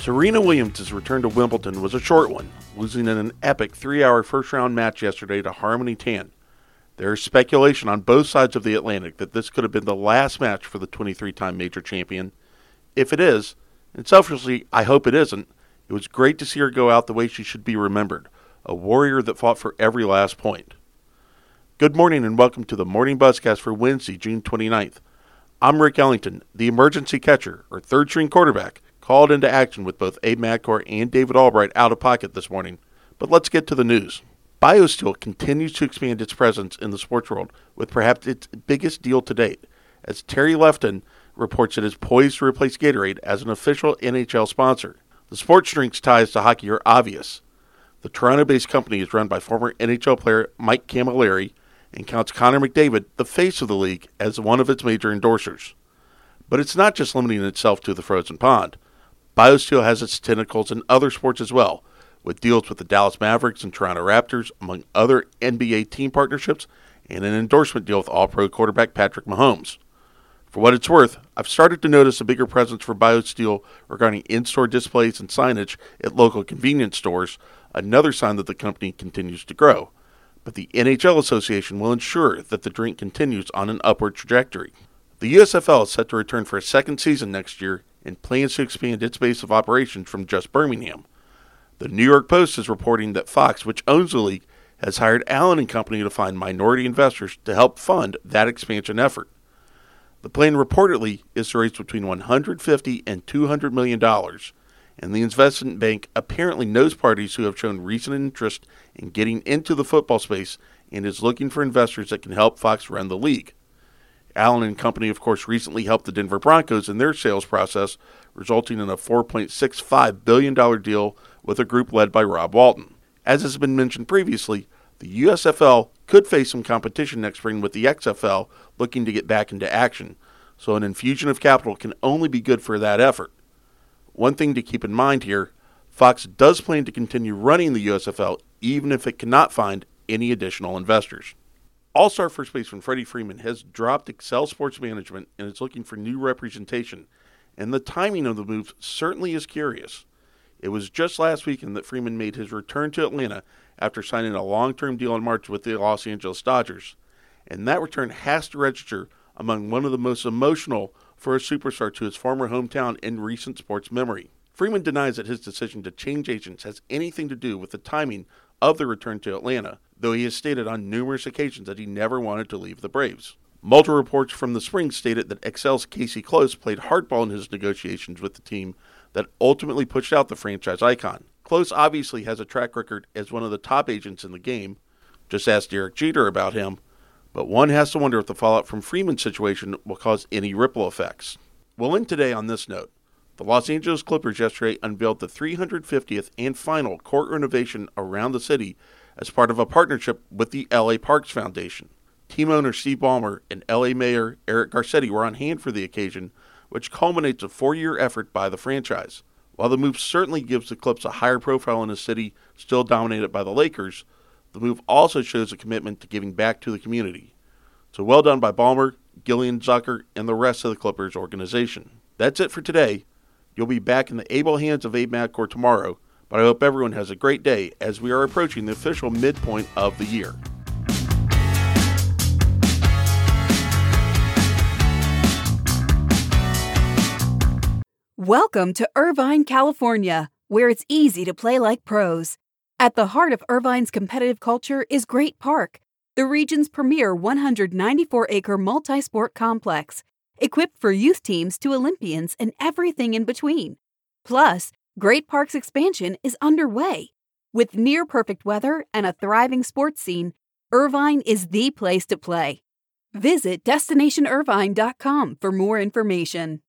Serena Williams' return to Wimbledon was a short one, losing in an epic three-hour first-round match yesterday to Harmony Tan. There is speculation on both sides of the Atlantic that this could have been the last match for the 23-time major champion. If it is, and selfishly, I hope it isn't, it was great to see her go out the way she should be remembered, a warrior that fought for every last point. Good morning and welcome to the Morning Buzzcast for Wednesday, June 29th. I'm Rick Ellington, the emergency catcher, or third-string quarterback, called into action with both Abe Madcor and David Albright out of pocket this morning. But let's get to the news. BioSteel continues to expand its presence in the sports world with perhaps its biggest deal to date, as Terry Lefton reports it is poised to replace Gatorade as an official NHL sponsor. The sports drink's ties to hockey are obvious. The Toronto-based company is run by former NHL player Mike Camilleri and counts Connor McDavid, the face of the league, as one of its major endorsers. But it's not just limiting itself to the frozen pond. BioSteel has its tentacles in other sports as well, with deals with the Dallas Mavericks and Toronto Raptors, among other NBA team partnerships, and an endorsement deal with All-Pro quarterback Patrick Mahomes. For what it's worth, I've started to notice a bigger presence for BioSteel regarding in-store displays and signage at local convenience stores, another sign that the company continues to grow. But the NHL Association will ensure that the drink continues on an upward trajectory. The USFL is set to return for a second season next year, and plans to expand its base of operations from just Birmingham. The New York Post is reporting that Fox, which owns the league, has hired Allen & Company to find minority investors to help fund that expansion effort. The plan reportedly is to raise between $150 and $200 million, and the investment bank apparently knows parties who have shown recent interest in getting into the football space and is looking for investors that can help Fox run the league. Allen & Company, of course, recently helped the Denver Broncos in their sales process, resulting in a $4.65 billion deal with a group led by Rob Walton. As has been mentioned previously, the USFL could face some competition next spring with the XFL looking to get back into action, so an infusion of capital can only be good for that effort. One thing to keep in mind here, Fox does plan to continue running the USFL even if it cannot find any additional investors. All-star first baseman Freddie Freeman has dropped Excel Sports Management and is looking for new representation, and the timing of the move certainly is curious. It was just last weekend that Freeman made his return to Atlanta after signing a long-term deal in March with the Los Angeles Dodgers, and that return has to register among one of the most emotional for a superstar to his former hometown in recent sports memory. Freeman denies that his decision to change agents has anything to do with the timing of the return to Atlanta, though he has stated on numerous occasions that he never wanted to leave the Braves. Multiple reports from the spring stated that Excel's Casey Close played hardball in his negotiations with the team that ultimately pushed out the franchise icon. Close obviously has a track record as one of the top agents in the game, just ask Derek Jeter about him, but one has to wonder if the fallout from Freeman's situation will cause any ripple effects. We'll end today on this note. The Los Angeles Clippers yesterday unveiled the 350th and final court renovation around the city as part of a partnership with the L.A. Parks Foundation. Team owner Steve Ballmer and L.A. Mayor Eric Garcetti were on hand for the occasion, which culminates a four-year effort by the franchise. While the move certainly gives the Clips a higher profile in a city still dominated by the Lakers, the move also shows a commitment to giving back to the community. So well done by Ballmer, Gillian Zucker, and the rest of the Clippers organization. That's it for today. You'll be back in the able hands of Abe Madcor tomorrow, but I hope everyone has a great day as we are approaching the official midpoint of the year. Welcome to Irvine, California, where it's easy to play like pros. At the heart of Irvine's competitive culture is Great Park, the region's premier 194-acre multi-sport complex, equipped for youth teams to Olympians and everything in between. Plus, Great Park's expansion is underway. With near-perfect weather and a thriving sports scene, Irvine is the place to play. Visit DestinationIrvine.com for more information.